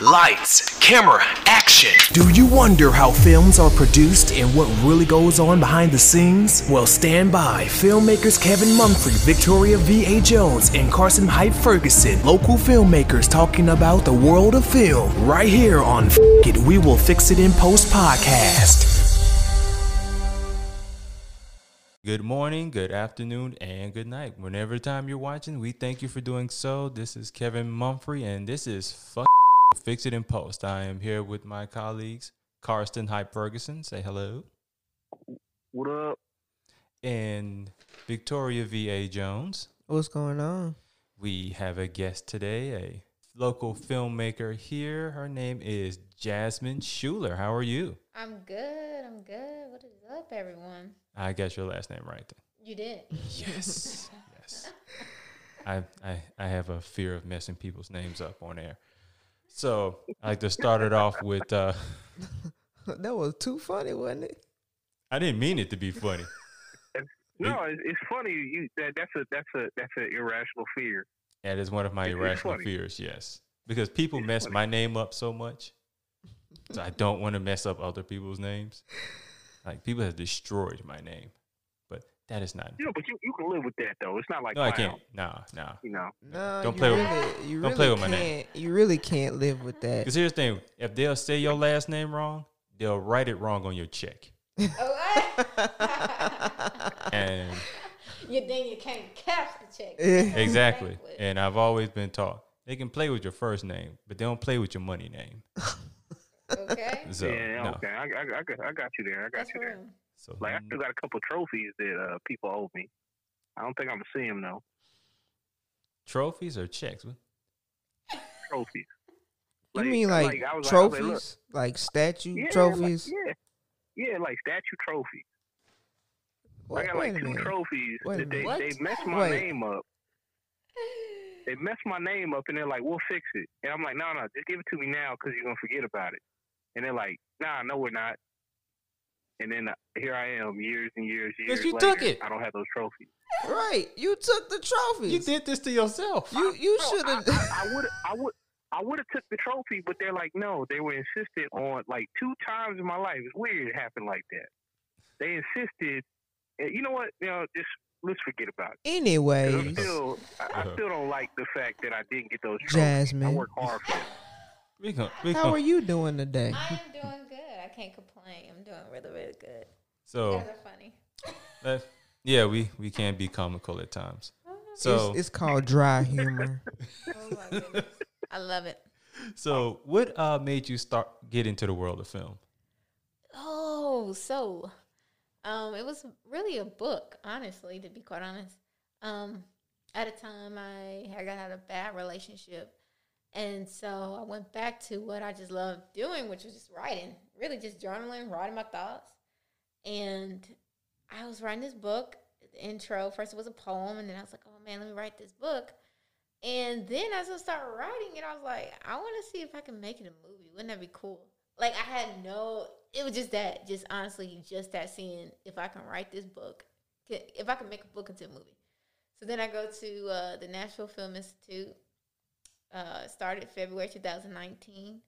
Lights, camera, action. Do you wonder how films are produced and what really goes on behind the scenes? Well, stand by. Filmmakers Kevin Mumphrey, Victoria V.A. Jones, and Carson Hyde Ferguson, local filmmakers talking about the world of film, right here on F It, We Will Fix It in Post Podcast. Good morning, good afternoon, and good night. Whenever time you're watching, we thank you for doing so. This is Kevin Mumphrey, and this is Fix It in Post. I am here with my colleagues, Carson Hyde Ferguson. Say hello. What up? And Victoria V.A. Jones. What's going on? We have a guest today, a local filmmaker here. Her name is Jasmine Schuler. How are you? I'm good. I'm good. What is up, everyone? I got your last name right then. You did. Yes. Yes. I have a fear of messing people's names up on air. So I like to start it off with that was too funny, wasn't it? I didn't mean it to be funny. No, it's funny. That's an irrational fear. That is one of my irrational fears, yes. Because people mess my name up so much. So I don't want to mess up other people's names. Like, people have destroyed my name. But that is not. Yeah, but you can live with that though. It's not like no, I can't. No. You know, no, don't play with. Don't play with my name. You really can't live with that. Because here's the thing: if they'll say your last name wrong, they'll write it wrong on your check. And you can't cash the check. Yeah. Exactly. And I've always been taught they can play with your first name, but they don't play with your money name. Okay. So, yeah. No. Okay. I got you there. That's real. So, like, I still got a couple of trophies that people owe me. I don't think I'm going to see them, though. Trophies or checks? Trophies. Like, you mean like trophies? Like statue trophies? Like, yeah, like statue trophies. What, I got like two trophies. They messed my name up. They messed my name up, and they're like, we'll fix it. And I'm like, no, just give it to me now because you're going to forget about it. And they're like, no, we're not. And then here I am, years and years you later, took it. I don't have those trophies. Right, you took the trophies. You did this to yourself. You should have. I would have took the trophy, but they're like, no. They were insistent on, like, 2 times in my life. It's weird it happened like that. They insisted. And you know what? You know, just let's forget about it. Anyway, I still don't like the fact that I didn't get those trophies. Jasmine, I work hard for it. How are you doing today? I am doing good. I can't complain. I'm doing really, really good. So, you guys are funny. Yeah, we can be comical at times. So it's called dry humor. Oh my goodness, I love it. So, what made you get into the world of film? Oh, so it was really a book, honestly, to be quite honest. At a time, I got out of a bad relationship. And so I went back to what I just loved doing, which was just writing, really just journaling, writing my thoughts. And I was writing this book, the intro. First it was a poem, and then I was like, oh, man, let me write this book. And then as I started writing it, I was like, I want to see if I can make it a movie. Wouldn't that be cool? Like, I had it was just that, just honestly, just that seeing if I can write this book, if I can make a book into a movie. So then I go to the Nashville Film Institute. Started February 2019,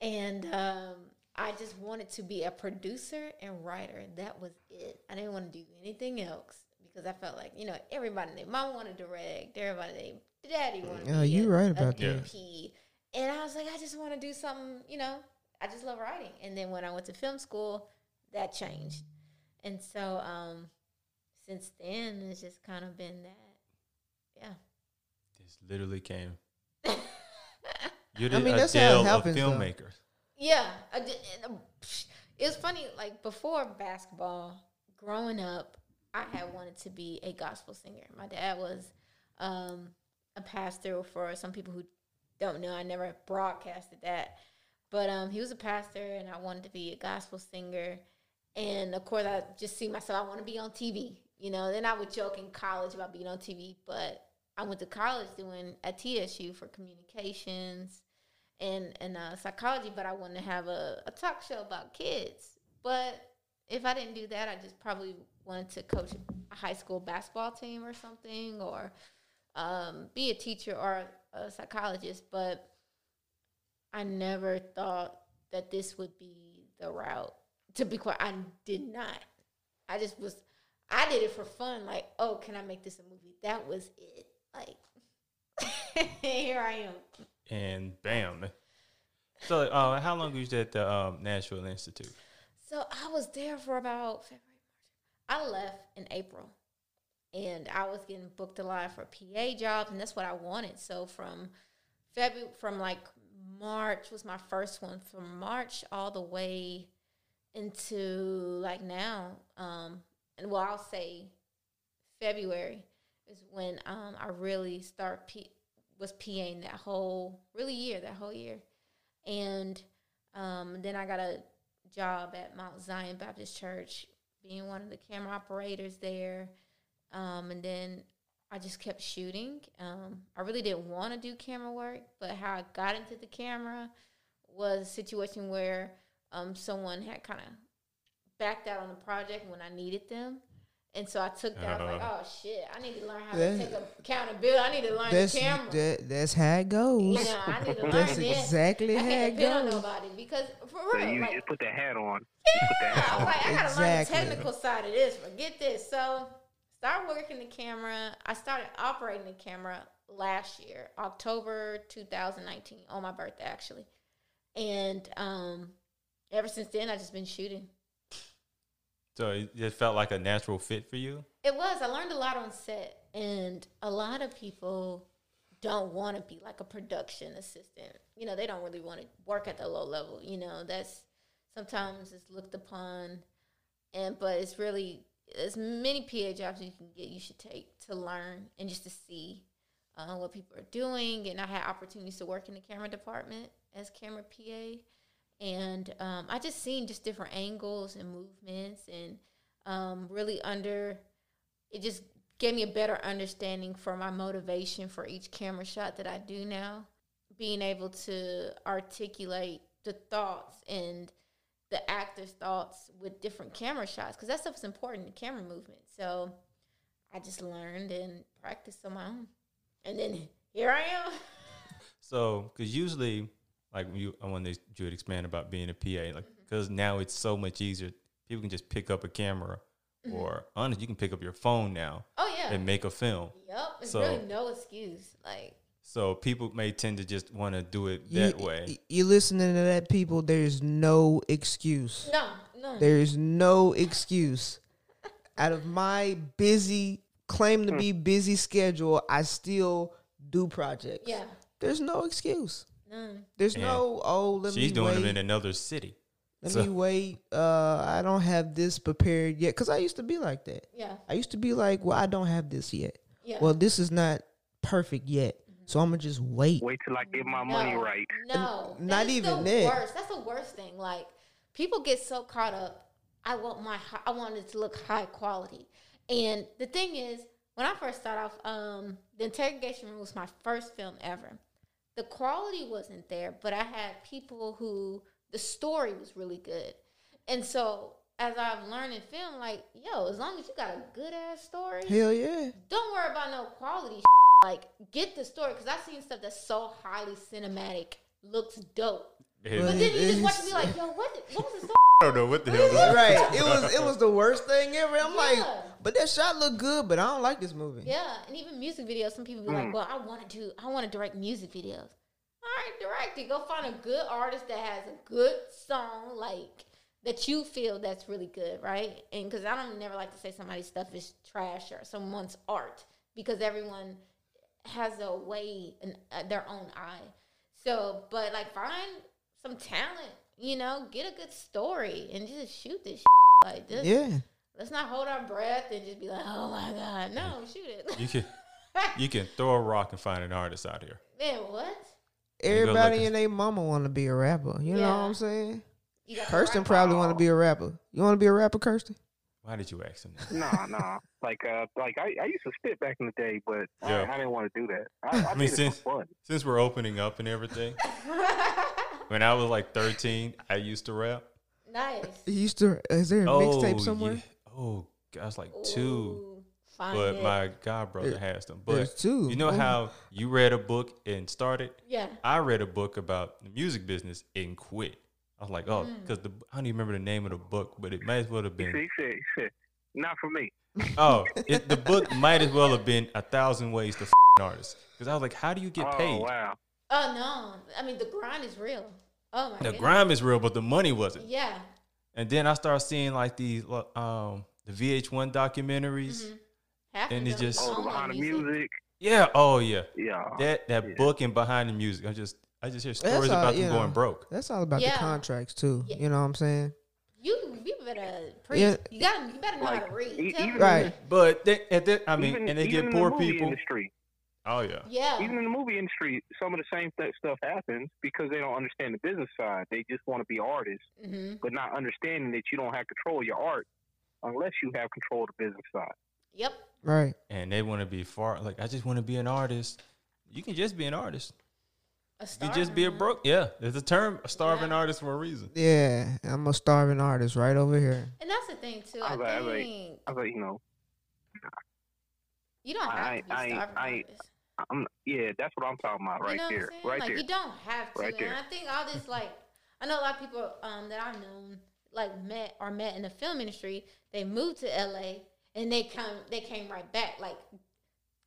and I just wanted to be a producer and writer. That was it. I didn't want to do anything else because I felt like, you know, everybody, their mama wanted to direct, everybody, their daddy wanted to be a DP. And I was like, I just want to do something, you know, I just love writing. And then when I went to film school, that changed. And so since then, it's just kind of been that, yeah. This literally came. You're the Adele of filmmakers. Though. Yeah. It's funny, like, before basketball, growing up, I had wanted to be a gospel singer. My dad was a pastor. For some people who don't know, I never broadcasted that. But he was a pastor, and I wanted to be a gospel singer. And, of course, I just see myself, I want to be on TV. You know, then I would joke in college about being on TV, but I went to college doing at TSU for communications and psychology, but I wanted to have a talk show about kids. But if I didn't do that, I just probably wanted to coach a high school basketball team or something, or be a teacher or a psychologist. But I never thought that this would be the route. To be quite, I did not. I just was, I did it for fun. Like, oh, can I make this a movie? That was it. Like, here I am. And bam. So how long was you at the Nashville Institute? So I was there for about February, March. I left in April. And I was getting booked a lot for PA jobs, and that's what I wanted. So from February, from like March was my first one. From March all the way into like now, and well, I'll say February is when I really was PAing that whole year. And then I got a job at Mount Zion Baptist Church, being one of the camera operators there. And then I just kept shooting. I really didn't want to do camera work, but how I got into the camera was a situation where someone had kind of backed out on the project when I needed them. And so I took that. I was like, oh, shit, I need to learn how to take accountability. I need to learn the camera. That's how it goes. You know, I need to learn that's exactly how it goes. I can't depend on nobody because, for real. So you just put the hat on. Yeah, like, I got to learn the technical side of this. Forget this. So started working the camera. I started operating the camera last year, October 2019, on my birthday, actually. And ever since then, I've just been shooting. So it just felt like a natural fit for you? It was. I learned a lot on set. And a lot of people don't want to be like a production assistant. You know, they don't really want to work at the low level. You know, that's sometimes it's looked upon. But it's really... as many PA jobs you can get, you should take to learn and just to see what people are doing. And I had opportunities to work in the camera department as camera PA. And I just seen just different angles and movements and really it just gave me a better understanding for my motivation for each camera shot that I do now. Being able to articulate the thoughts and the actor's thoughts with different camera shots, because that stuff's important, the camera movement. So I just learned and practiced on my own, and then here I am. So, because usually, like I wanted you to expand about being a PA, like because now it's so much easier. People can just pick up a camera, or honestly, you can pick up your phone now. Oh yeah, and make a film. Yep, it's really no excuse, like. So people may tend to just want to do it that way. You listening to that, people? There's no excuse. No. There's no excuse. Out of my claim to be busy schedule, I still do projects. Yeah. There's no excuse. None. There's no, she's doing them in another city. Let me wait. I don't have this prepared yet. Because I used to be like that. Yeah. I used to be like, well, I don't have this yet. Yeah. Well, this is not perfect yet. So I'm going to just wait. Wait till I get my money right. No. Not even that. That's the worst thing. Like, people get so caught up. I want it to look high quality. And the thing is, when I first started off, The Interrogation Room was my first film ever. The quality wasn't there, but I had people who, the story was really good. And so as I've learned in film, like, yo, as long as you got a good-ass story. Hell yeah. Don't worry about no quality shit. Like, get the story, because I've seen stuff that's so highly cinematic, looks dope. Yeah. But then you just watch and be like, yo, what was the story? I don't know what the hell this is. Right. It was the worst thing ever. I'm like, but that shot looked good, but I don't like this movie. Yeah, and even music videos, some people be like, well, I want to direct music videos. All right, direct it. Go find a good artist that has a good song, like, that you feel that's really good, right? And because I don't never like to say somebody's stuff is trash or someone's art, because everyone has a way in their own eye. So, but like, find some talent, you know, get a good story and just shoot this shit. Like this. Yeah. Let's not hold our breath and just be like, oh my God, no, shoot it. You can throw a rock and find an artist out here. Man, what? Everybody and their mama want to be a rapper. You know what I'm saying? Kirsten probably want to be a rapper. You want to be a rapper, Kirsten? Why did you ask him that? No. I used to spit back in the day, but I didn't want to do that. I mean, since we're opening up and everything, when I was like 13, I used to rap. Nice. Is there a mixtape somewhere? Yeah. Oh, I was like 2. But my god brother has them. But you know how you read a book and started? Yeah. I read a book about the music business and quit. I was like, oh, because I don't even remember the name of the book, but it might as well have been. He said, not for me. Oh, the book might as well have been 1,000 Ways to F***ing Artists. Because I was like, how do you get paid? Oh, wow. Oh, no. I mean, the grind is real. Oh, my god. The grind is real, but the money wasn't. Yeah. And then I started seeing, like, these the VH1 documentaries. Mm-hmm. And it's just behind the music. Yeah. Oh yeah. Yeah. That book and behind the music. I just hear stories about them going broke. That's all about the contracts too. Yeah. You know what I'm saying? You better preach. Yeah. You better know how to read. But they get poor people. Industry. Oh yeah. Yeah. Even in the movie industry, some of the same stuff happens because they don't understand the business side. They just want to be artists, but not understanding that you don't have control of your art unless you have control of the business side. Yep. Right. And they want to be far. Like, I just want to be an artist. You can just be an artist. You can just be a broke. Yeah. There's a term, a starving artist, for a reason. Yeah. I'm a starving artist right over here. And that's the thing, too. I think, you know. You don't have to be starving artist. That's what I'm talking about right there. Right there. You don't have to. Right there. And I think all this, like, I know a lot of people that I've known, like, met in the film industry. They moved to L.A., and they came right back. Like,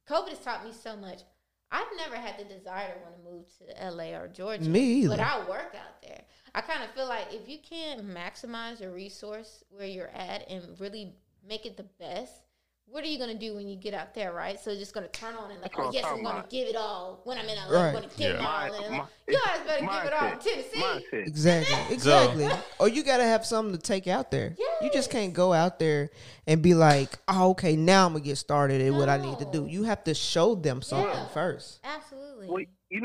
COVID has taught me so much. I've never had the desire to want to move to LA or Georgia. Me either. But I work out there. I kind of feel like if you can't maximize your resource where you're at and really make it the best, what are you going to do when you get out there, right? So just going to turn on and like, oh, yes, I'm going to give it all. When I'm in LA, I'm going to give it all. You guys better give it all in Tennessee. Exactly. Or you got to have something to take out there. Yes. You just can't go out there and be like, oh, okay, now I'm going to get started at what I need to do. You have to show them something first. Absolutely. Well, you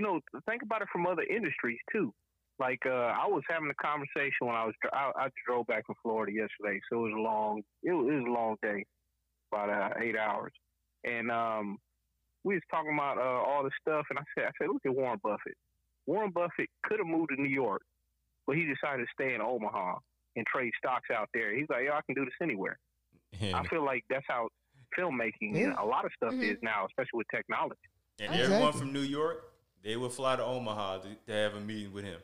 know, think about it from other industries, too. Like, I was having a conversation when I drove back from Florida yesterday. So it was a long day. About 8 hours, and we was talking about all this stuff, and I said, look at Warren Buffett. Warren Buffett could have moved to New York, but he decided to stay in Omaha and trade stocks out there. He's like, yo, I can do this anywhere. Yeah. I feel like that's how filmmaking and a lot of stuff is now, especially with technology. And everyone from New York, they would fly to Omaha to have a meeting with him.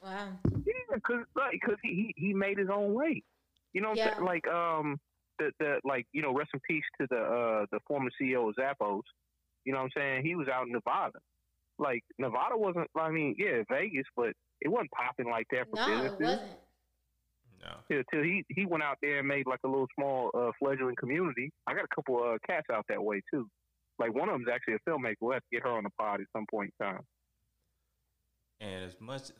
Wow. Yeah, because he made his own way. You know what I'm saying? Like, rest in peace to the former CEO of Zappos. You know what I'm saying? He was out in Nevada. Like, Nevada wasn't, Vegas, but it wasn't popping like that for businesses. No, it wasn't. No. Till he went out there and made, like, a little small fledgling community. I got a couple of cats out that way, too. Like, one of them's actually a filmmaker. We'll have to get her on the pod at some point in time. And because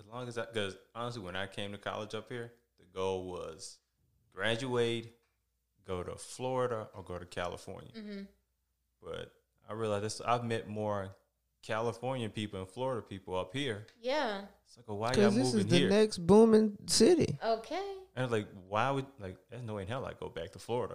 honestly, when I came to college up here, the goal was graduate, go to Florida, or go to California. But I realized I've met more Californian people and Florida people up here. Yeah. It's like, why y'all moving here? Because this is the next booming city. Okay. And it's like, why would, like, there's no way in hell I go back to Florida.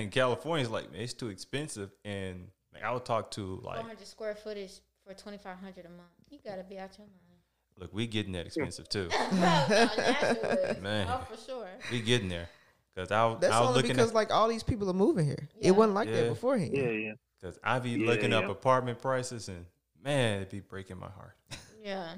And California's like, man, it's too expensive. And like, I would talk to, like, 400 square footage for $2,500 a month. You got to be out your mind. Look, we getting that expensive, too. Man. Oh, for sure. We getting there. Because all these people are moving here. Yeah. It wasn't like that beforehand. Yeah, yeah. Because I be looking up apartment prices, and man, it be breaking my heart. Yeah.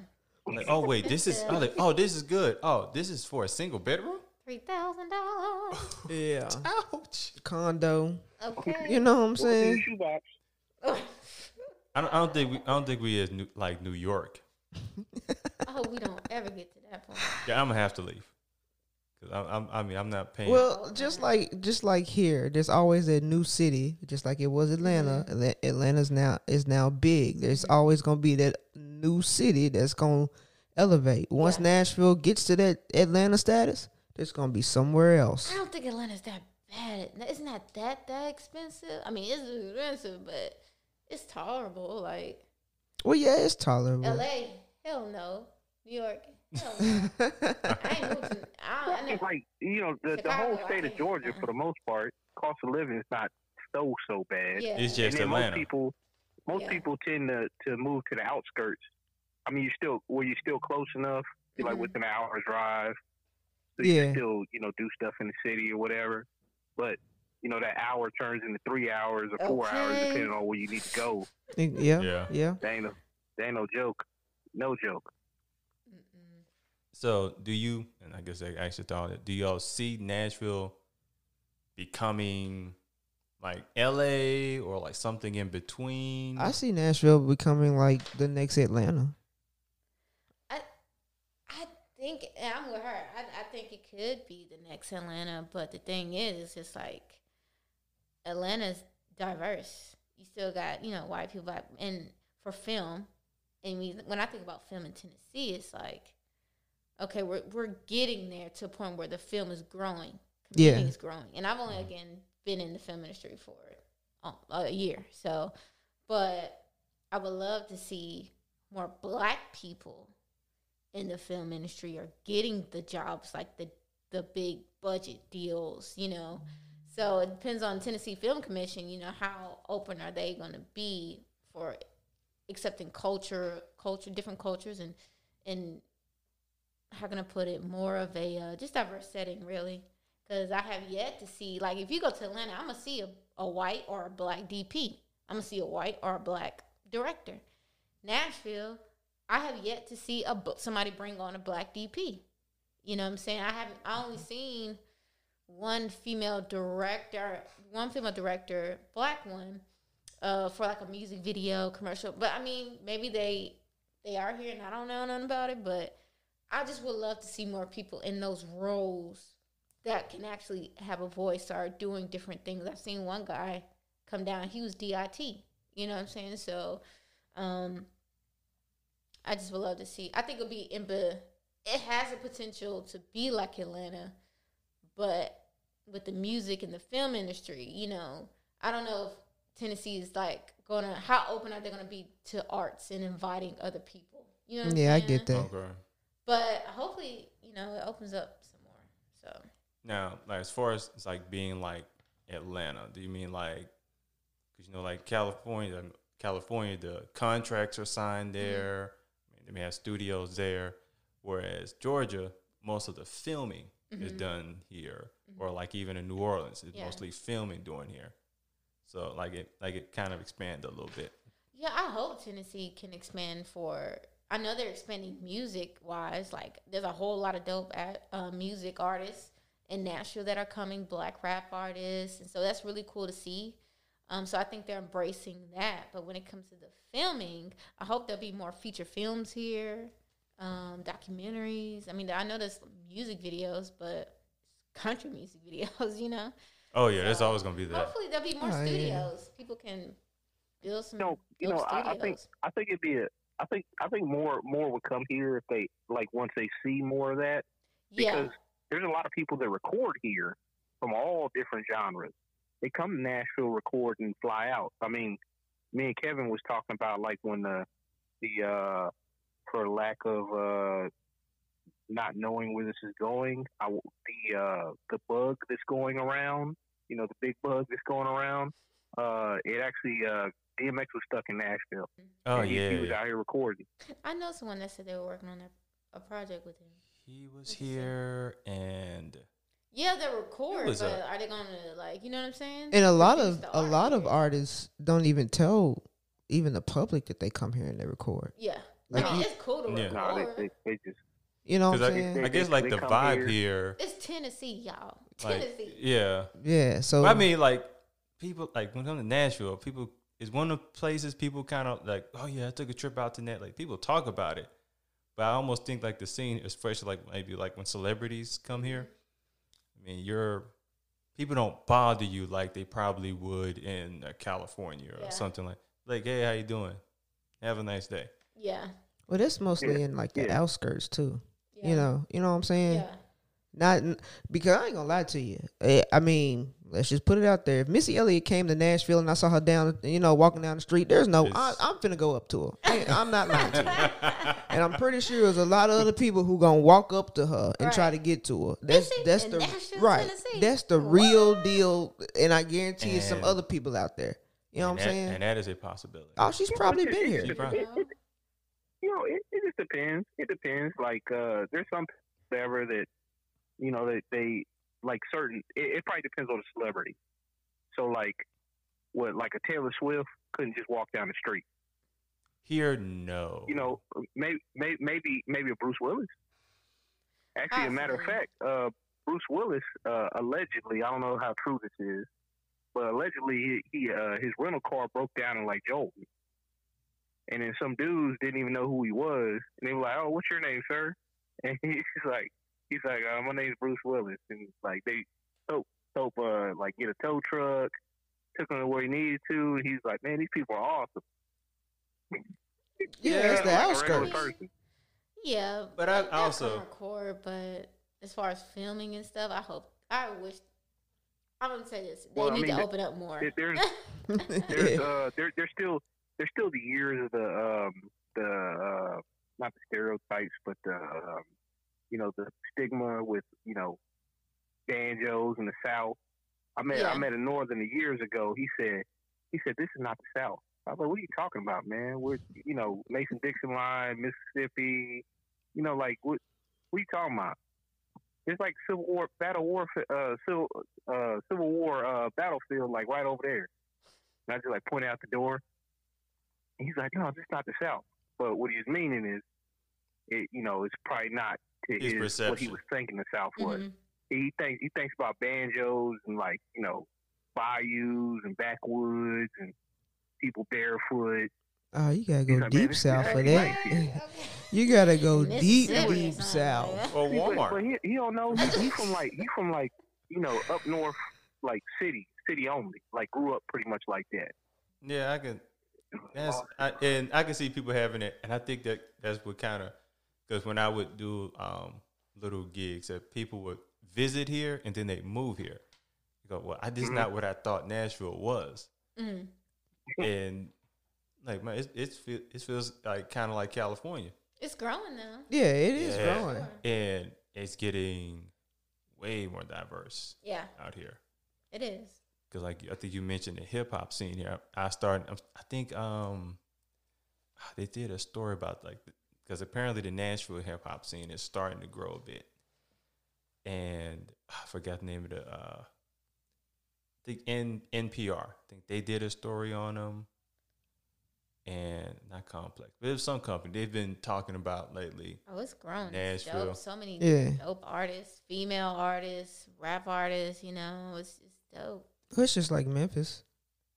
I'm like, oh wait, this is. I'm like, oh, this is good. Oh, this is for a single bedroom. $3,000. Yeah. Ouch. Condo. Okay. You know what I'm saying? I don't think we is like New York. Oh, we don't ever get to that point. Yeah, I'm gonna have to leave. I'm not paying. Well, just like here, there's always a new city, just like it was Atlanta. Atlanta's now big. There's always going to be that new city that's going to elevate. Once Nashville gets to that Atlanta status, there's going to be somewhere else. I don't think Atlanta's that bad. It's not that expensive. I mean, it's expensive, but it's tolerable. Like, well, yeah, it's tolerable. LA, hell no. New York. The whole state of Georgia, for the most part, cost of living is not so bad. Yeah. It's just Atlanta. Most people tend to move to the outskirts. I mean, you're still close enough, you're like within an hour's drive, so you can still do stuff in the city or whatever. But you know, that hour turns into 3 hours or 4 hours, depending on where you need to go. Yeah. They ain't no joke. No joke. So do you, and I guess I actually thought it, do y'all see Nashville becoming like LA or like something in between? I see Nashville becoming like the next Atlanta. I think it could be the next Atlanta, but the thing is, it's just like Atlanta's diverse. You still got, you know, white people, black, and for film, and when I think about film in Tennessee, it's like, okay, we're getting there to a point where the film is growing. Yeah, it's growing, and I've only again been in the film industry for a year, so, but I would love to see more black people in the film industry are getting the jobs, like the big budget deals, you know. So it depends on Tennessee Film Commission, you know, how open are they going to be for accepting culture, different cultures, and how can I put it, more of a just diverse setting, really. Because I have yet to see, like, if you go to Atlanta, I'm going to see a white or a black DP. I'm going to see a white or a black director. Nashville, I have yet to see somebody bring on a black DP. You know what I'm saying? I only seen one female director, black one, for like a music video commercial. But I mean, maybe they are here and I don't know nothing about it. But I just would love to see more people in those roles that can actually have a voice or doing different things. I've seen one guy come down. He was DIT. You know what I'm saying? So, I just would love to see. I think it has the potential to be like Atlanta, but with the music and the film industry, you know, I don't know if Tennessee is like how open are they going to be to arts and inviting other people? You know what I'm saying? I get that. Okay. But hopefully, you know, it opens up some more. So now, like, as far as it's like being like Atlanta, do you mean like, because, you know, like California, the contracts are signed there. They may have studios there, whereas Georgia, most of the filming is done here, or like even in New Orleans, it's mostly filming doing here. So it kind of expanded a little bit. Yeah, I hope Tennessee can expand for. I know they're expanding music wise. Like there's a whole lot of dope music artists in Nashville that are coming, black rap artists, and so that's really cool to see. So I think they're embracing that. But when it comes to the filming, I hope there'll be more feature films here, documentaries. I mean, I know there's music videos, but country music videos, you know? Oh, yeah, so there's always going to be that. Hopefully there'll be more studios. Yeah. People can build some studios. I think it'd be I think more would come here if they, like, once they see more of that. Because there's a lot of people that record here from all different genres. They come to Nashville, record, and fly out. I mean, me and Kevin was talking about, like, when the for lack of not knowing where this is going, the bug that's going around, you know, the big bug that's going around, it actually, DMX was stuck in Nashville. Oh, and he was out here recording. I know someone that said they were working on a project with him. He was here and... Yeah, they record, but are they gonna, like, you know what I'm saying? And a lot of artists don't even tell even the public that they come here and they record. Yeah, like, I mean, it's cool to record. No, they just, you know, what I'm saying? I guess like the vibe here. It's Tennessee, y'all. Like, Tennessee. Yeah. So I mean, like people like when I'm in Nashville, people is one of the places people kind of like. Oh yeah, I took a trip out to Nashville. Like people talk about it, but I almost think like the scene, especially like maybe like when celebrities come here. I mean, people don't bother you like they probably would in California or something like, hey, how you doing? Have a nice day. Yeah. Well, that's mostly in like the outskirts too. Yeah. You know what I'm saying? Yeah. Not because I ain't gonna lie to you. I mean, let's just put it out there. If Missy Elliott came to Nashville and I saw her down, you know, walking down the street, I'm finna go up to her. I'm not lying to you. And I'm pretty sure there's a lot of other people who gonna walk up to her and try to get to her. That's the real deal. And I guarantee you, some other people out there. You know what I'm saying? And that is a possibility. Oh, she's probably been here. You know, it just depends. It depends. Like there's some whatever that. You know, they like certain. It probably depends on the celebrity. So like, what, like a Taylor Swift couldn't just walk down the street here? No, you know, maybe a Bruce Willis. Actually, absolutely. A matter of fact, Bruce Willis allegedly, I don't know how true this is, but allegedly he his rental car broke down in like Jordan, and then some dudes didn't even know who he was, and they were like, "Oh, what's your name, sir?" And he's like, "My name's Bruce Willis," and like they help get a tow truck, took him to where he needed to, and he's like, "Man, these people are awesome." Yeah, it's the outskirts. Yeah, but I also record. But as far as filming and stuff, I'm gonna say this. They need to open up more. There's still the years of the not the stereotypes, but the the stigma with banjos in the South. I met a Northerner years ago. He said this is not the South. I was like, what are you talking about, man? We're, Mason Dixon Line, Mississippi, what are you talking about? It's like Civil War battlefield, like right over there. And I just like point out the door. And he's like, no, this is not the South. But what he's meaning is, it's probably not his what he was thinking the South was. Mm-hmm. He thinks about banjos and like, bayous and backwoods and people barefoot. Oh, you gotta go deep south for that. You gotta go deep south. Or Walmart. But he don't know. He from like up north, like city only. Like grew up pretty much like that. Yeah, I can. And I can see people having it, and I think that's what kind of, because when I would do little gigs, that people would visit here and then they move here. You go, well, this is not what I thought Nashville was. Mm-hmm. And like, man, it feels like kind of like California. It's growing now. Yeah, it is growing, and it's getting way more diverse. Yeah, out here, it is. Because like I think you mentioned the hip hop scene here. I think they did a story about like because apparently the Nashville hip hop scene is starting to grow a bit, and I forgot the name of the. NPR. I think they did a story on them, and not Complex, but it was some company they've been talking about lately. Oh, it's grown. Nashville, it's dope. So many dope artists, female artists, rap artists. It's dope. It's just like Memphis.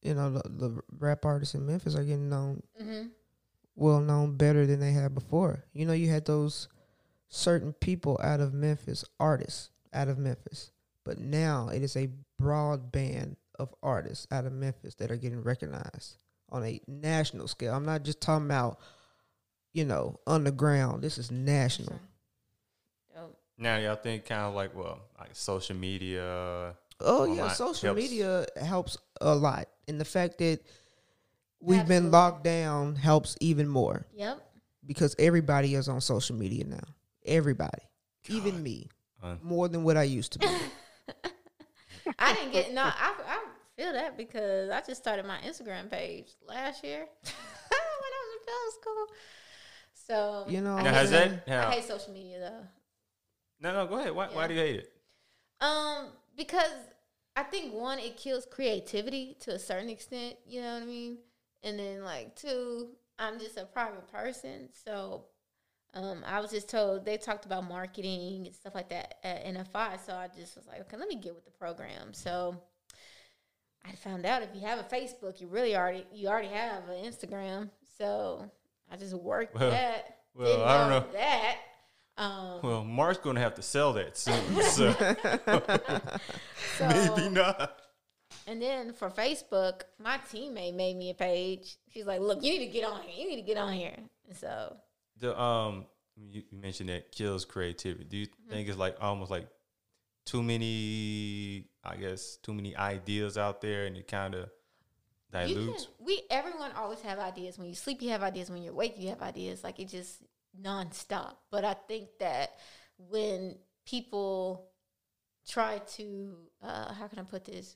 The rap artists in Memphis are getting known, well known, better than they had before. You had those certain people out of Memphis, artists out of Memphis. But now it is a broad band of artists out of Memphis that are getting recognized on a national scale. I'm not just talking about, underground. This is national. Now y'all think kind of like, well, like social media. Oh, yeah, social media helps a lot. And the fact that we've been locked down helps even more. Yep. Because everybody is on social media now. Everybody. God. Even me. More than what I used to be. I didn't get I feel that because I just started my Instagram page last year when I was in film school. So I hate social media though. No, go ahead. Why do you hate it? Because I think one, it kills creativity to a certain extent. You know what I mean? And then like two, I'm just a private person, so. I was just told they talked about marketing and stuff like that at NFI, so I just was like, okay, let me get with the program. So I found out if you have a Facebook, you already have an Instagram. So I just worked that. Well, I don't know that. Well, Mark's gonna have to sell that soon. So. Maybe not. And then for Facebook, my teammate made me a page. She's like, look, you need to get on here. And so. You mentioned that kills creativity. Do you think it's like almost like too many ideas out there, and it kind of dilutes? Everyone always have ideas. When you sleep, you have ideas. When you're awake, you have ideas. Like it's just nonstop. But I think that when people try to, how can I put this?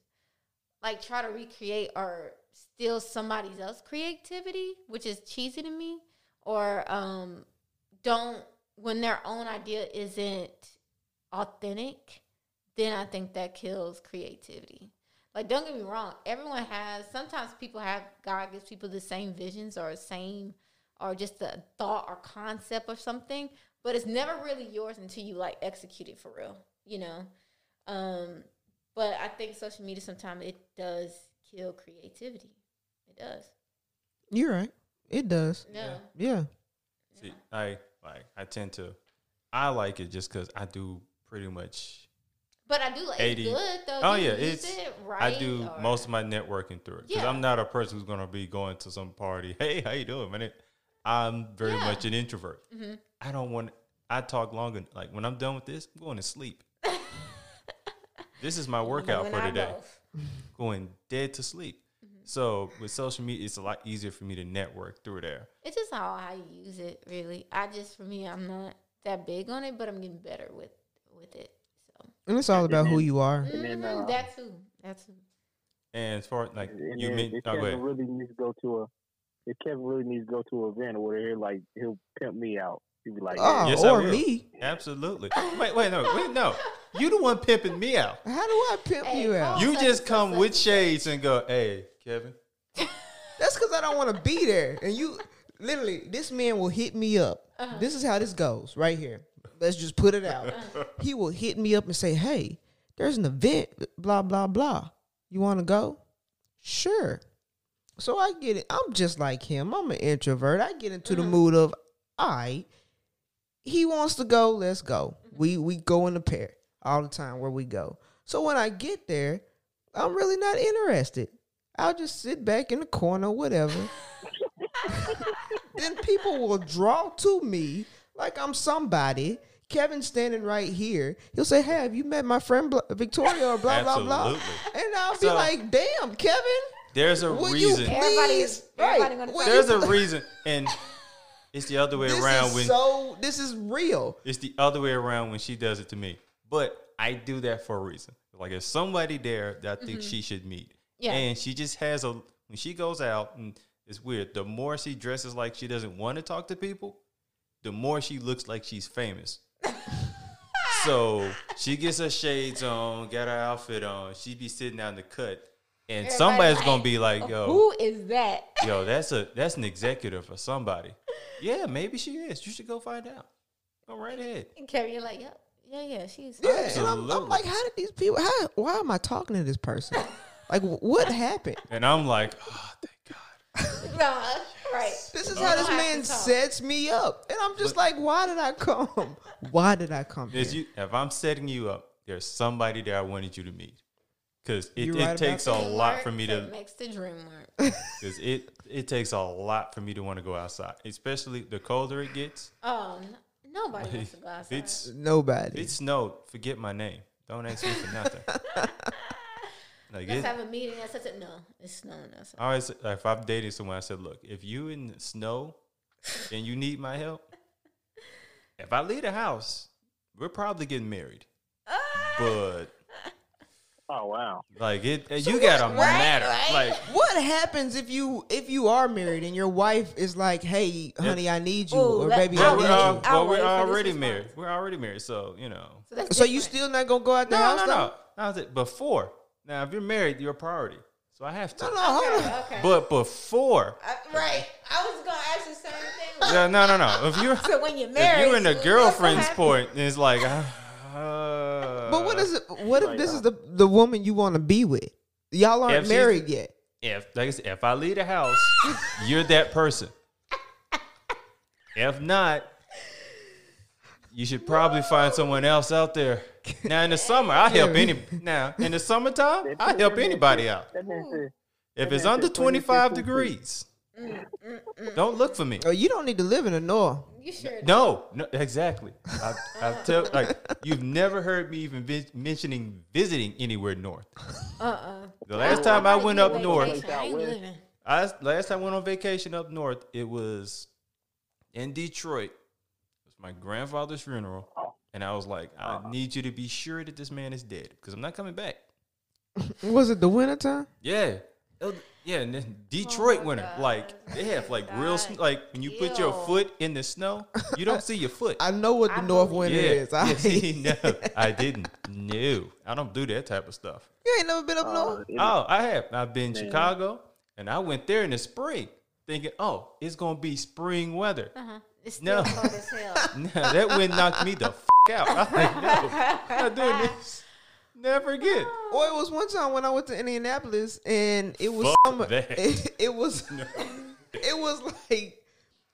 Like try to recreate or steal somebody else's creativity, which is cheesy to me. Or don't when their own idea isn't authentic, then I think that kills creativity. Like, don't get me wrong. Everyone has, sometimes people have, God gives people the same visions or same, or just a thought or concept of something, but it's never really yours until you, like, execute it for real, you know? But I think social media sometimes it does kill creativity. It does. You're right. It does. Yeah. Yeah. See, I tend to, I like it just because I do pretty much. But I do like it good, though. Oh, yeah. It's, right, I do most of my networking through it. Because I'm not a person who's going to be going to some party. Hey, how you doing, man? I'm very much an introvert. Mm-hmm. I don't want, I talk longer. Like, when I'm done with this, I'm going to sleep. This is my workout for today. Going dead to sleep. Mm-hmm. So, with social media, it's a lot easier for me to network through there. It's just how I use it, really. I just, for me, I'm not that big on it, but I'm getting better with it. And it's all about who you are. Mm-hmm. That too. That too. And as far as, like, you mean, Kevin really needs to go to an event where he'll pimp me out. He'll be like, oh, yes, or me. Absolutely. Wait, no. You the one pimping me out. How do I pimp you out? You just come with shades and go, hey, Kevin. That's because I don't want to be there. And you, literally, this man will hit me up. Uh-huh. This is how this goes right here. Let's just put it out. He will hit me up and say, hey, there's an event, blah, blah, blah. You want to go? Sure. So I get it. I'm just like him. I'm an introvert. I get into the mood of, he wants to go, let's go. We go in a pair all the time where we go. So when I get there, I'm really not interested. I'll just sit back in the corner, whatever. Then people will draw to me like I'm somebody. Kevin's standing right here. He'll say, hey, have you met my friend Victoria or blah, blah, blah? And I'll be like, damn, Kevin. There's a reason. There's a reason. And it's the other way around. This is real. It's the other way around when she does it to me. But I do that for a reason. Like, there's somebody there that I think she should meet. Yeah. And she just has when she goes out, and it's weird, the more she dresses like she doesn't want to talk to people, the more she looks like she's famous. So she gets her shades on, got her outfit on. She be sitting down the cut, and everybody's like, gonna be like, "Yo, who is that? Yo, that's an executive or somebody." Yeah, maybe she is. You should go find out. Go right ahead. And Carrie, you're like, "Yep, yeah, she's." Yeah, and I'm like, "How did these people? Why am I talking to this person? Like, what happened?" And I'm like, "Oh, thank God." No. Right. This is how this man sets me up. And I'm just like, why did I come? Why did I come here? If I'm setting you up, there's somebody there I wanted you to meet. Because it takes a lot for me to... It makes the dream work. Because it takes a lot for me to want to go outside. Especially the colder it gets. Oh, nobody wants to go outside. It snowed. Forget my name. Don't ask me for nothing. Like, let's have a meeting. I said, no, it's snowing outside. I always, like, if I've dated someone, I said, look, if you in the snow and you need my help, if I leave the house, we're probably getting married. But oh wow, like you gotta matter. Right? Like, what happens if you are married and your wife is like, hey, honey, I need you, or baby, I need you. Well, we're already married. So you know. So you still not gonna go out the house? No. I was like, before. Now, if you're married, you're a priority. So I have to. No, hold on. Okay. But before. Right. I was going to ask the same thing. Like, no. So when you're married. If you're in a girlfriend's point, it's like. But what is it? What if this is the woman you want to be with? Y'all aren't married yet. If I leave the house, you're that person. If not, you should probably find someone else out there. Now in the summer, I help anybody out. If it's under 25 degrees, don't look for me. Oh, you don't need to live in the north. You sure? No, exactly. I tell, like, you've never heard me even mentioning visiting anywhere north. The last time I went up north, it was in Detroit. It was my grandfather's funeral. And I was like, I need you to be sure that this man is dead because I'm not coming back. Was it the wintertime? Yeah. Yeah, and then Detroit winter, God. Like they have like God. Real, like when you put your foot in the snow, you don't see your foot. I know what the north wind is. No, I don't do that type of stuff. You ain't never been up north? Oh, I have. I've been in Chicago, and I went there in the spring, thinking, oh, it's gonna be spring weather. It's still cold as hell. No, that wind knocked me the f out. I'm like, no, I'm not doing this. Never again. Or it was one time when I went to Indianapolis and it was summer. It was like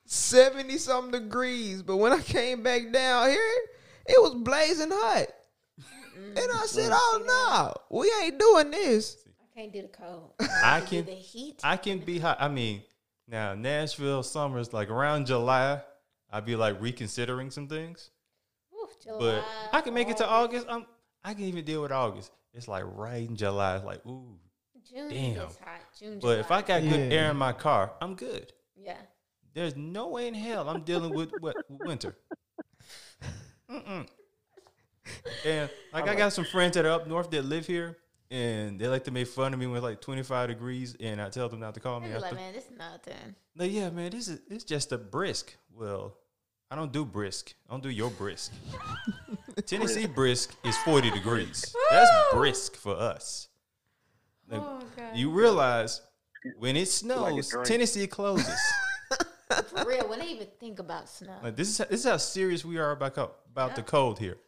70 something degrees. But when I came back down here, it was blazing hot. And I said, "Oh no, we ain't doing this." I can't do the cold. I can do the heat. I can be hot. I mean, now Nashville summers like around July, I'd be like reconsidering some things. Ooh, July, but I can make it to August. I can even deal with August. It's like right in July. It's like, ooh, June is hot. June, but July. If I got good air in my car, I'm good. Yeah. There's no way in hell I'm dealing with winter. And like I got some friends that are up north that live here, and they like to make fun of me with like 25 degrees, and I tell them not to call me. Like, man, this is nothing. Like, yeah, man, it's just a brisk. Well, I don't do brisk. I don't do your brisk. Tennessee brisk is 40 degrees. That's brisk for us. Like, you realize when it snows, like Tennessee closes. For real, when I even think about snow. Like, this is how serious we are about the cold here.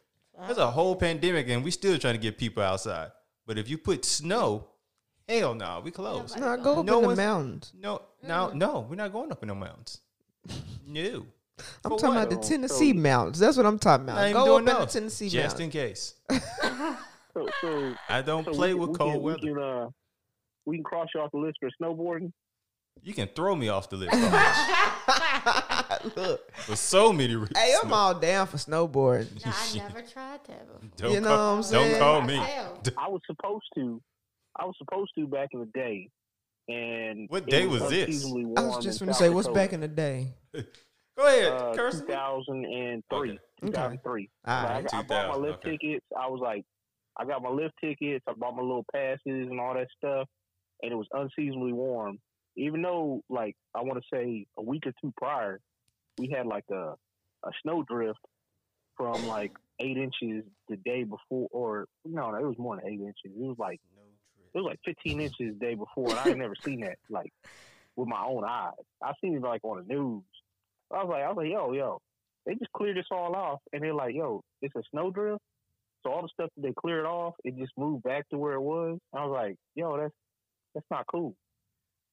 There's a whole pandemic, and we still trying to get people outside. But if you put snow, hell no, we close. No, go up in the mountains. No, we're not going up in the mounns. No. I'm talking about the Tennessee mountains. That's what I'm talking about. Go up in the Tennessee mountains. Just in case. I don't play with cold weather. We can cross you off the list for snowboarding. You can throw me off the list. Look, for so many reasons. Hey, I'm all down for snowboarding. No, I never tried that before. Don't call me. I was supposed to. Back in the day. And what day was this? I was just going to say, what's back in the day? Go ahead, Kirsten. 2003. Okay. 2003. I bought my lift tickets. I got my lift tickets. I bought my little passes and all that stuff. And it was unseasonably warm. Even though, like, I want to say a week or two prior, we had, like, a snow drift from, like, 8 inches the day before. Or, no, it was more than 8 inches. It was, like, 15 inches the day before. And I had never seen that, like, with my own eyes. I seen it, like, on the news. I was like, yo, they just cleared this all off. And they're like, yo, it's a snow drift. So all the stuff that they cleared off, it just moved back to where it was. And I was like, yo, that's not cool.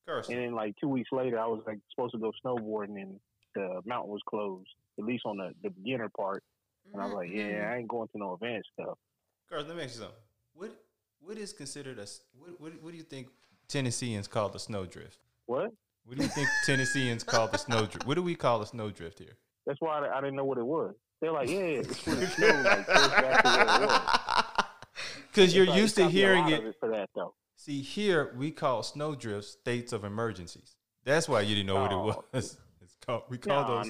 Kirsten. And then like 2 weeks later, I was like supposed to go snowboarding and the mountain was closed, at least on the beginner part. And I was like, yeah, I ain't going to no advanced stuff. Kirsten, let me ask you something. What is considered what do you think Tennesseans call the snow drift? What? What do you think Tennesseans call the snow drift? What do we call a snow drift here? That's why I didn't know what it was. They're like, yeah, it's when it snows. Like, because you're used to hearing it. For that, though. See, here we call snow drifts states of emergencies. That's why you didn't know what it was. We call those.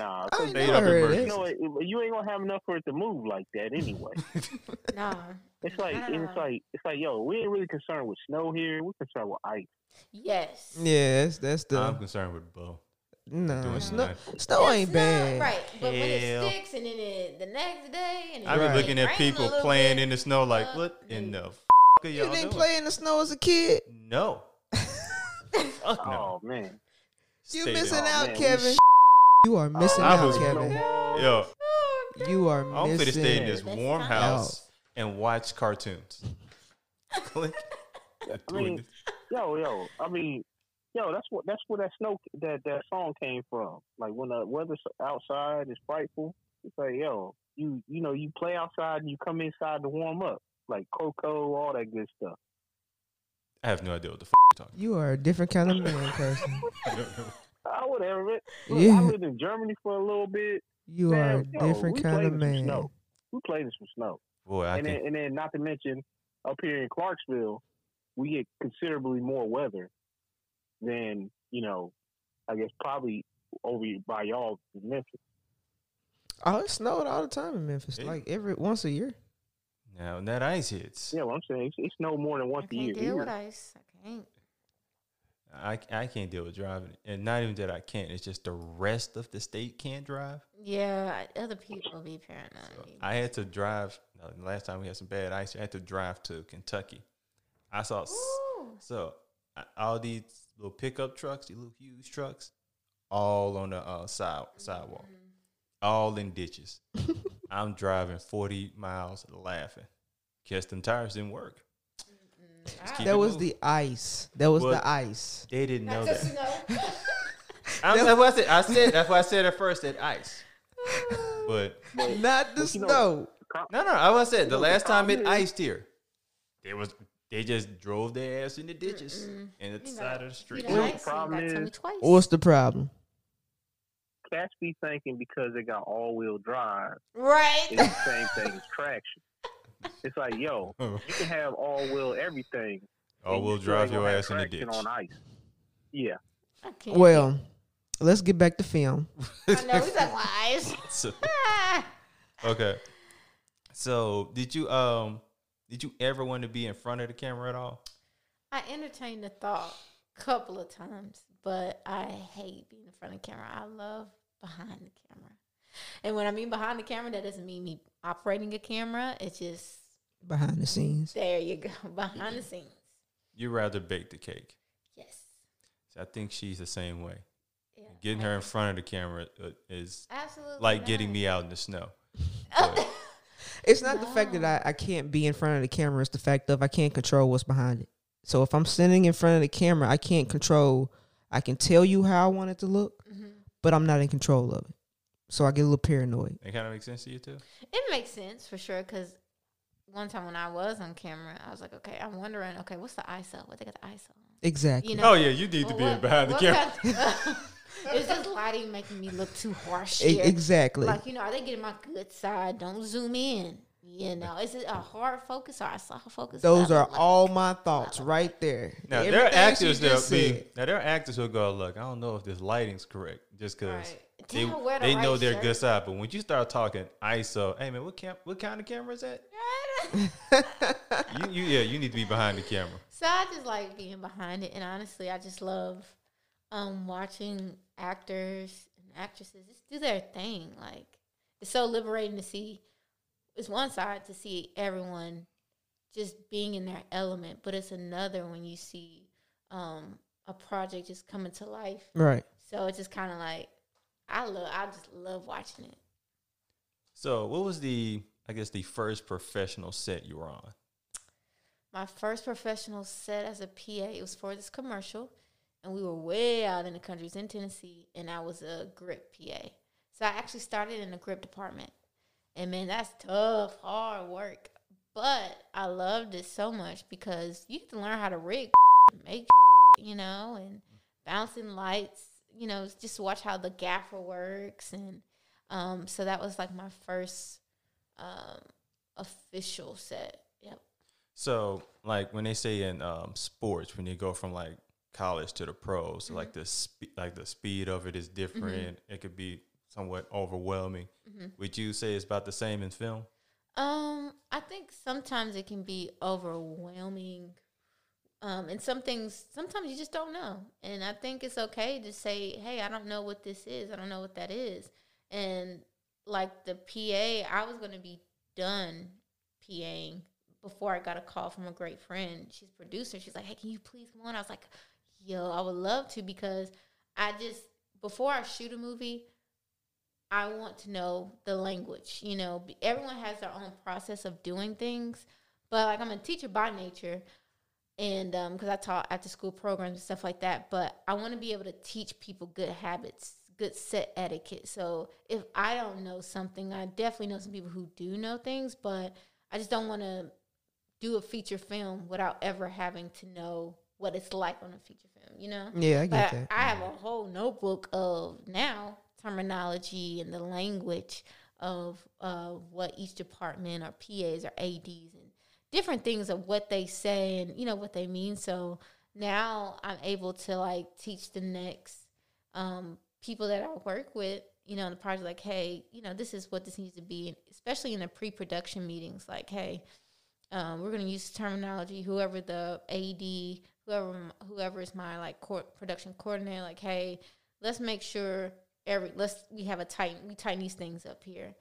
State of emergencies. You ain't gonna have enough for it to move like that anyway. It's like, yo, we ain't really concerned with snow here. We're concerned with ice. Yes. Yes, that's the. I'm concerned with both. No, snow ain't bad. Right, but when it sticks and then the next day, and I be looking at people playing in the snow like, what in the f*** are y'all doing? You didn't play in the snow as a kid? No. Fuck no. Oh, man. You missing out, Kevin. You are missing out, Kevin. Yo. You are missing out. I'm finna stay in this warm house and watch cartoons. Click. I mean, that's where that snow that song came from. Like when the weather outside is frightful, it's like, yo, you play outside and you come inside to warm up, like cocoa, all that good stuff. I have no idea what the f you're talking about. You are a different kind of man, person. Whatever. Yeah. I lived in Germany for a little bit. You are a different kind of man. We played in some snow. Boy, and then not to mention up here in Clarksville, we get considerably more weather than, I guess probably over by y'all in Memphis. Oh, it snowed all the time in Memphis, like once a year. Now, when that ice hits. Yeah, well, I'm saying it snowed more than once a year. I can't deal with ice. I can't. I can't deal with driving. And not even that I can't. It's just the rest of the state can't drive. Yeah, other people be paranoid. So I had to drive. The last time we had some bad ice, I had to drive to Kentucky. I saw so all these little pickup trucks, these little huge trucks, all on the sidewalk, all in ditches. I'm driving 40 miles laughing. Guess them tires didn't work. That was moving. The ice. That was the ice. They didn't know that. That's what I said. That's why I said at first that ice, but not the snow. No. I was saying the last time it iced here, they just drove their ass in the ditches and at the side of the street. What's the problem? Cats be thinking because they got all-wheel drive, right? It's the same thing as traction. It's like, yo, you can have all-wheel everything. All-wheel drive your ass in the ditch. On ice. Yeah. Okay. Well, let's get back to film. I know, we got lies. Okay. So, did you ever want to be in front of the camera at all? I entertained the thought a couple of times, but I hate being in front of the camera. I love behind the camera. And when I mean behind the camera, that doesn't mean me operating a camera. It's just behind the scenes. There you go. Behind the scenes. You rather bake the cake. Yes. So I think she's the same way. Yeah. Getting her in front of the camera is absolutely like getting me out in the snow. It's not the fact that I can't be in front of the camera. It's the fact of I can't control what's behind it. So if I'm sitting in front of the camera, I can't control. I can tell you how I want it to look, but I'm not in control of it. So I get a little paranoid. It kind of makes sense to you too? It makes sense for sure, because one time when I was on camera, I was like, okay, I'm wondering, okay, what's the ISO? What they got the ISO on? Exactly. You know? Oh, yeah, you need to be behind the camera. It's just lighting making me look too harsh here. Exactly. Like, you know, are they getting my good side? Don't zoom in. You know, is it a hard focus or a soft focus? Those are all my thoughts right there. Now, there are actors who go, look, I don't know if this lighting's correct just because they know their good side. But when you start talking ISO, hey, man, what kind of camera is that? You need to be behind the camera. So I just like being behind it. And honestly, I just love watching actors and actresses just do their thing. Like, it's so liberating to see. It's one side to see everyone just being in their element, but it's another when you see a project just coming to life. Right. So it's just kind of like, I just love watching it. So what was the first professional set you were on? My first professional set as a PA, it was for this commercial, and we were way out in the country. It was in Tennessee, and I was a grip PA. So I actually started in the grip department. And, man, that's tough, hard work. But I loved it so much because you have to learn how to rig, make, you know, and bouncing lights, you know, just watch how the gaffer works. And so that was, like, my first official set. Yep. So, like, when they say in sports, when you go from, like, college to the pros, like, the speed of it is different. It could be somewhat overwhelming. Would you say it's about the same in film? I think sometimes it can be overwhelming. And some things, sometimes you just don't know. And I think it's okay to say, hey, I don't know what this is. I don't know what that is. And like the PA, I was going to be done PAing before I got a call from a great friend. She's a producer. She's like, hey, can you please come on? I was like, yo, I would love to, because before I shoot a movie, I want to know the language. You know, everyone has their own process of doing things. But, like, I'm a teacher by nature, and because I taught after-school programs and stuff like that. But I want to be able to teach people good habits, good set etiquette. So if I don't know something, I definitely know some people who do know things, but I just don't want to do a feature film without ever having to know what it's like on a feature film, you know? Yeah, I get that. I have a whole notebook of now terminology and the language of what each department or PAs or ADs and different things of what they say and, you know, what they mean. So now I'm able to, like, teach the next people that I work with, you know, in the project, like, hey, you know, this is what this needs to be, and especially in the pre-production meetings, like, hey, we're going to use terminology, whoever the AD, whoever is my like production coordinator, like, hey, let's make sure we tighten these things up here,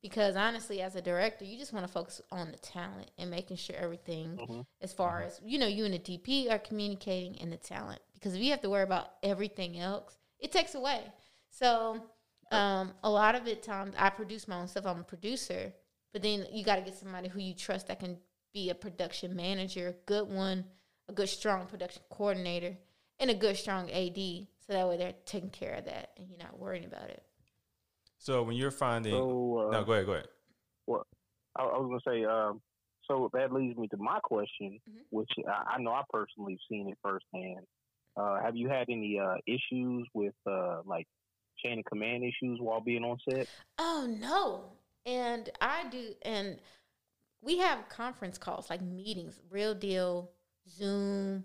because honestly, as a director, you just want to focus on the talent and making sure everything as far as, you know, you and the DP are communicating and the talent, because if you have to worry about everything else, it takes away. So a lot of it times I produce my own stuff. I'm a producer, but then you got to get somebody who you trust that can be a production manager, a good one, a good strong production coordinator, and a good strong AD. So that way they're taking care of that and you're not worrying about it. So when you're finding, no, go ahead. Well, I was gonna say, so that leads me to my question, which I know I personally seen it firsthand. Have you had any issues with like chain of command issues while being on set? Oh no, and I do, and we have conference calls, like meetings, real deal, Zoom,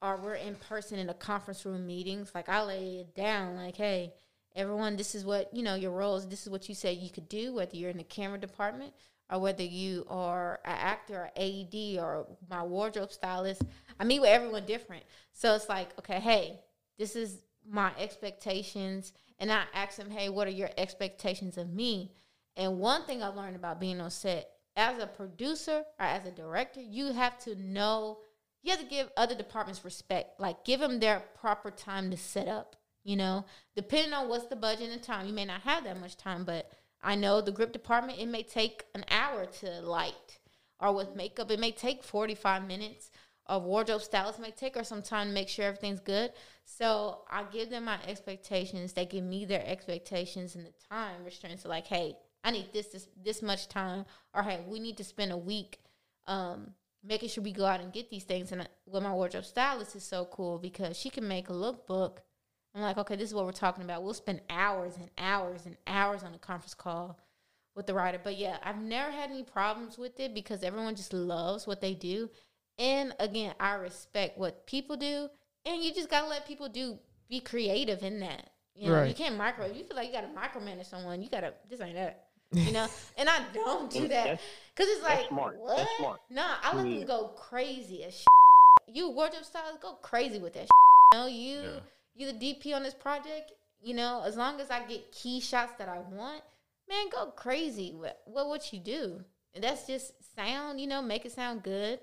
or we're in person in a conference room meetings. Like I lay it down, like, hey, everyone, this is what, you know, your roles, this is what you said you could do, whether you're in the camera department or whether you are an actor or AD or my wardrobe stylist. I meet with everyone different. So it's like, okay, hey, this is my expectations. And I ask them, hey, what are your expectations of me? And one thing I learned about being on set, as a producer or as a director, you have to know, you have to give other departments respect, like give them their proper time to set up. You know, depending on what's the budget and time, you may not have that much time, but I know the grip department, it may take an hour to light, or with makeup, it may take 45 minutes, or wardrobe stylist may take, or some time to make sure everything's good. So I give them my expectations. They give me their expectations and the time restraints. So like, hey, I need this much time, or hey, we need to spend a week making sure we go out and get these things. And with my wardrobe stylist is so cool because she can make a lookbook. I'm like, okay, this is what we're talking about. We'll spend hours and hours and hours on a conference call with the writer. But, yeah, I've never had any problems with it because everyone just loves what they do. And, again, I respect what people do. And you just got to let people be creative in that. You know, right. You can't micro. You feel like you got to micromanage someone. You got to, this ain't that. You know, and I don't do that because it's like, what? Nah, I let them go crazy as shit. You wardrobe stylists, go crazy with that shit. You know, you the DP on this project, you know, as long as I get key shots that I want, man, go crazy with what you do. And that's just sound, you know, make it sound good.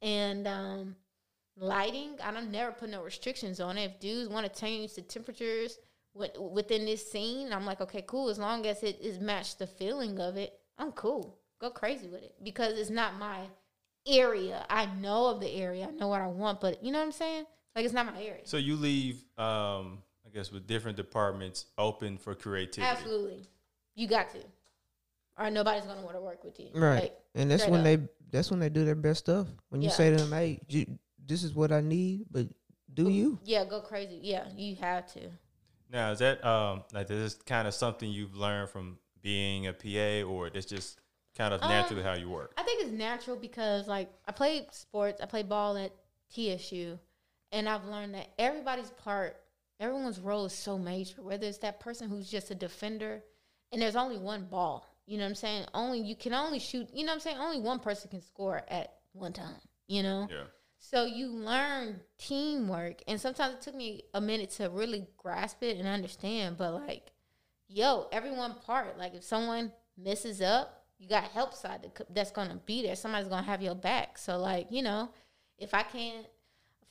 And lighting, I don't never put no restrictions on it. If dudes want to change the temperatures within this scene, I'm like, okay, cool. As long as it is matched the feeling of it, I'm cool. Go crazy with it because it's not my area. I know of the area. I know what I want, but you know what I'm saying? Like, it's not my area. So you leave, I guess, with different departments open for creativity. Absolutely. You got to. Or nobody's going to want to work with you. Right. Like, and that's when they do their best stuff. When you say to them, hey, this is what I need, but do you? Yeah, go crazy. Yeah, you have to. Now, is that like this is kind of something you've learned from being a PA, or it's just kind of naturally how you work? I think it's natural because, like, I played sports. I played ball at TSU. And I've learned that everybody's part, everyone's role is so major, whether it's that person who's just a defender and there's only one ball, you know what I'm saying? You can only shoot, you know what I'm saying? Only one person can score at one time, you know? Yeah. So you learn teamwork. And sometimes it took me a minute to really grasp it and understand. But, like, yo, everyone part. Like, if someone messes up, you got help side that's going to be there. Somebody's going to have your back. So, like, you know, if I can't,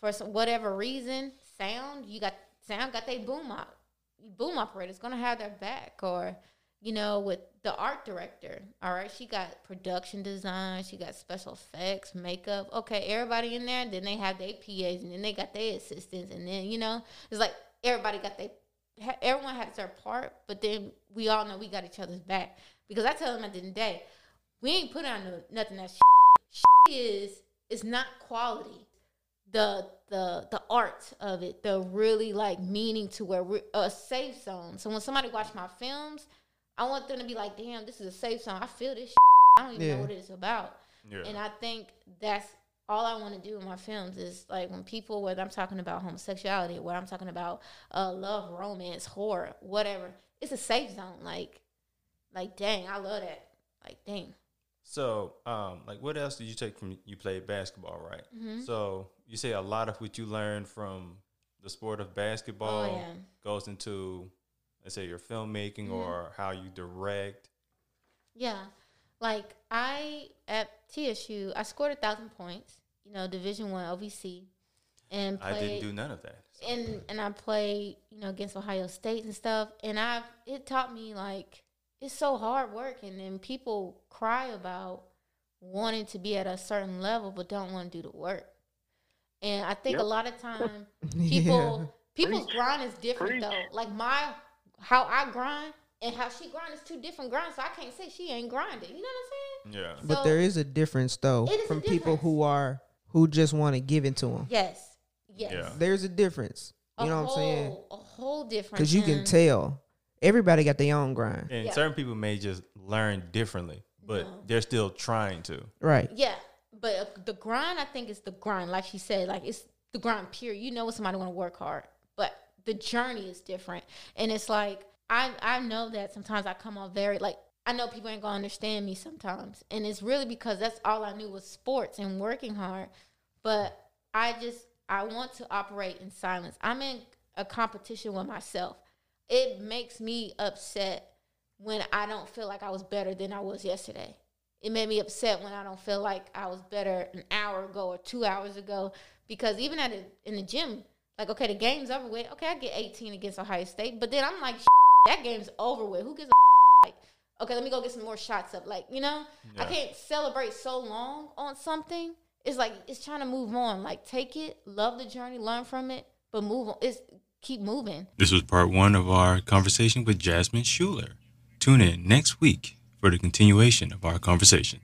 for some, whatever reason, sound got their boom operator's gonna have their back, or you know, with the art director, all right, she got production design, she got special effects, makeup, okay, everybody in there. Then they have their PAs, and then they got their assistants, and then you know, it's like everyone has their part, but then we all know we got each other's back because I tell them at the end of the day, we ain't put on nothing that is not quality. The art of it, the really like meaning to where we're a safe zone. So when somebody watch my films, I want them to be like, damn, this is a safe zone. I feel this shit. I don't even know what it's about. Yeah. And I think that's all I want to do in my films is like when people, whether I'm talking about homosexuality, whether I'm talking about love, romance, horror, whatever, it's a safe zone. Like dang, I love that. Like dang. So, like, what else did you take from you played basketball, right? So you say a lot of what you learned from the sport of basketball goes into, let's say, your filmmaking or how you direct. Yeah. Like, I, at TSU, I scored 1,000 points, you know, Division I OVC. And played, I didn't do none of that. So. And I played, you know, against Ohio State and stuff. And it taught me, like, it's so hard work. And then people cry about wanting to be at a certain level but don't want to do the work. And I think a lot of time people's grind is different, though. Like, how I grind and how she grinds is two different grinds, so I can't say she ain't grinding. You know what I'm saying? Yeah. So, but there is a difference, though, from people who just want to give it to them. Yes. Yes. Yeah. There's a difference. You know what I'm saying? A whole difference. Because you can tell. Everybody got their own grind. And certain people may just learn differently, but they're still trying to. Right. Yeah. But the grind, I think, is the grind. Like she said, like, it's the grind, period. You know when somebody want to work hard. But the journey is different. And it's like, I know that sometimes I come off very, like, I know people ain't going to understand me sometimes. And it's really because that's all I knew was sports and working hard. But I want to operate in silence. I'm in a competition with myself. It makes me upset when I don't feel like I was better than I was yesterday. It made me upset when I don't feel like I was better an hour ago or 2 hours ago. Because even in the gym, like, okay, the game's over with. Okay, I get 18 against Ohio State. But then I'm like, that game's over with. Who gives a like, okay, let me go get some more shots up. Like, you know, I can't celebrate so long on something. It's like, it's trying to move on. Like, take it, love the journey, learn from it, but move on. It's keep moving. This was part one of our conversation with Jasmine Schuler. Tune in next week for the continuation of our conversation.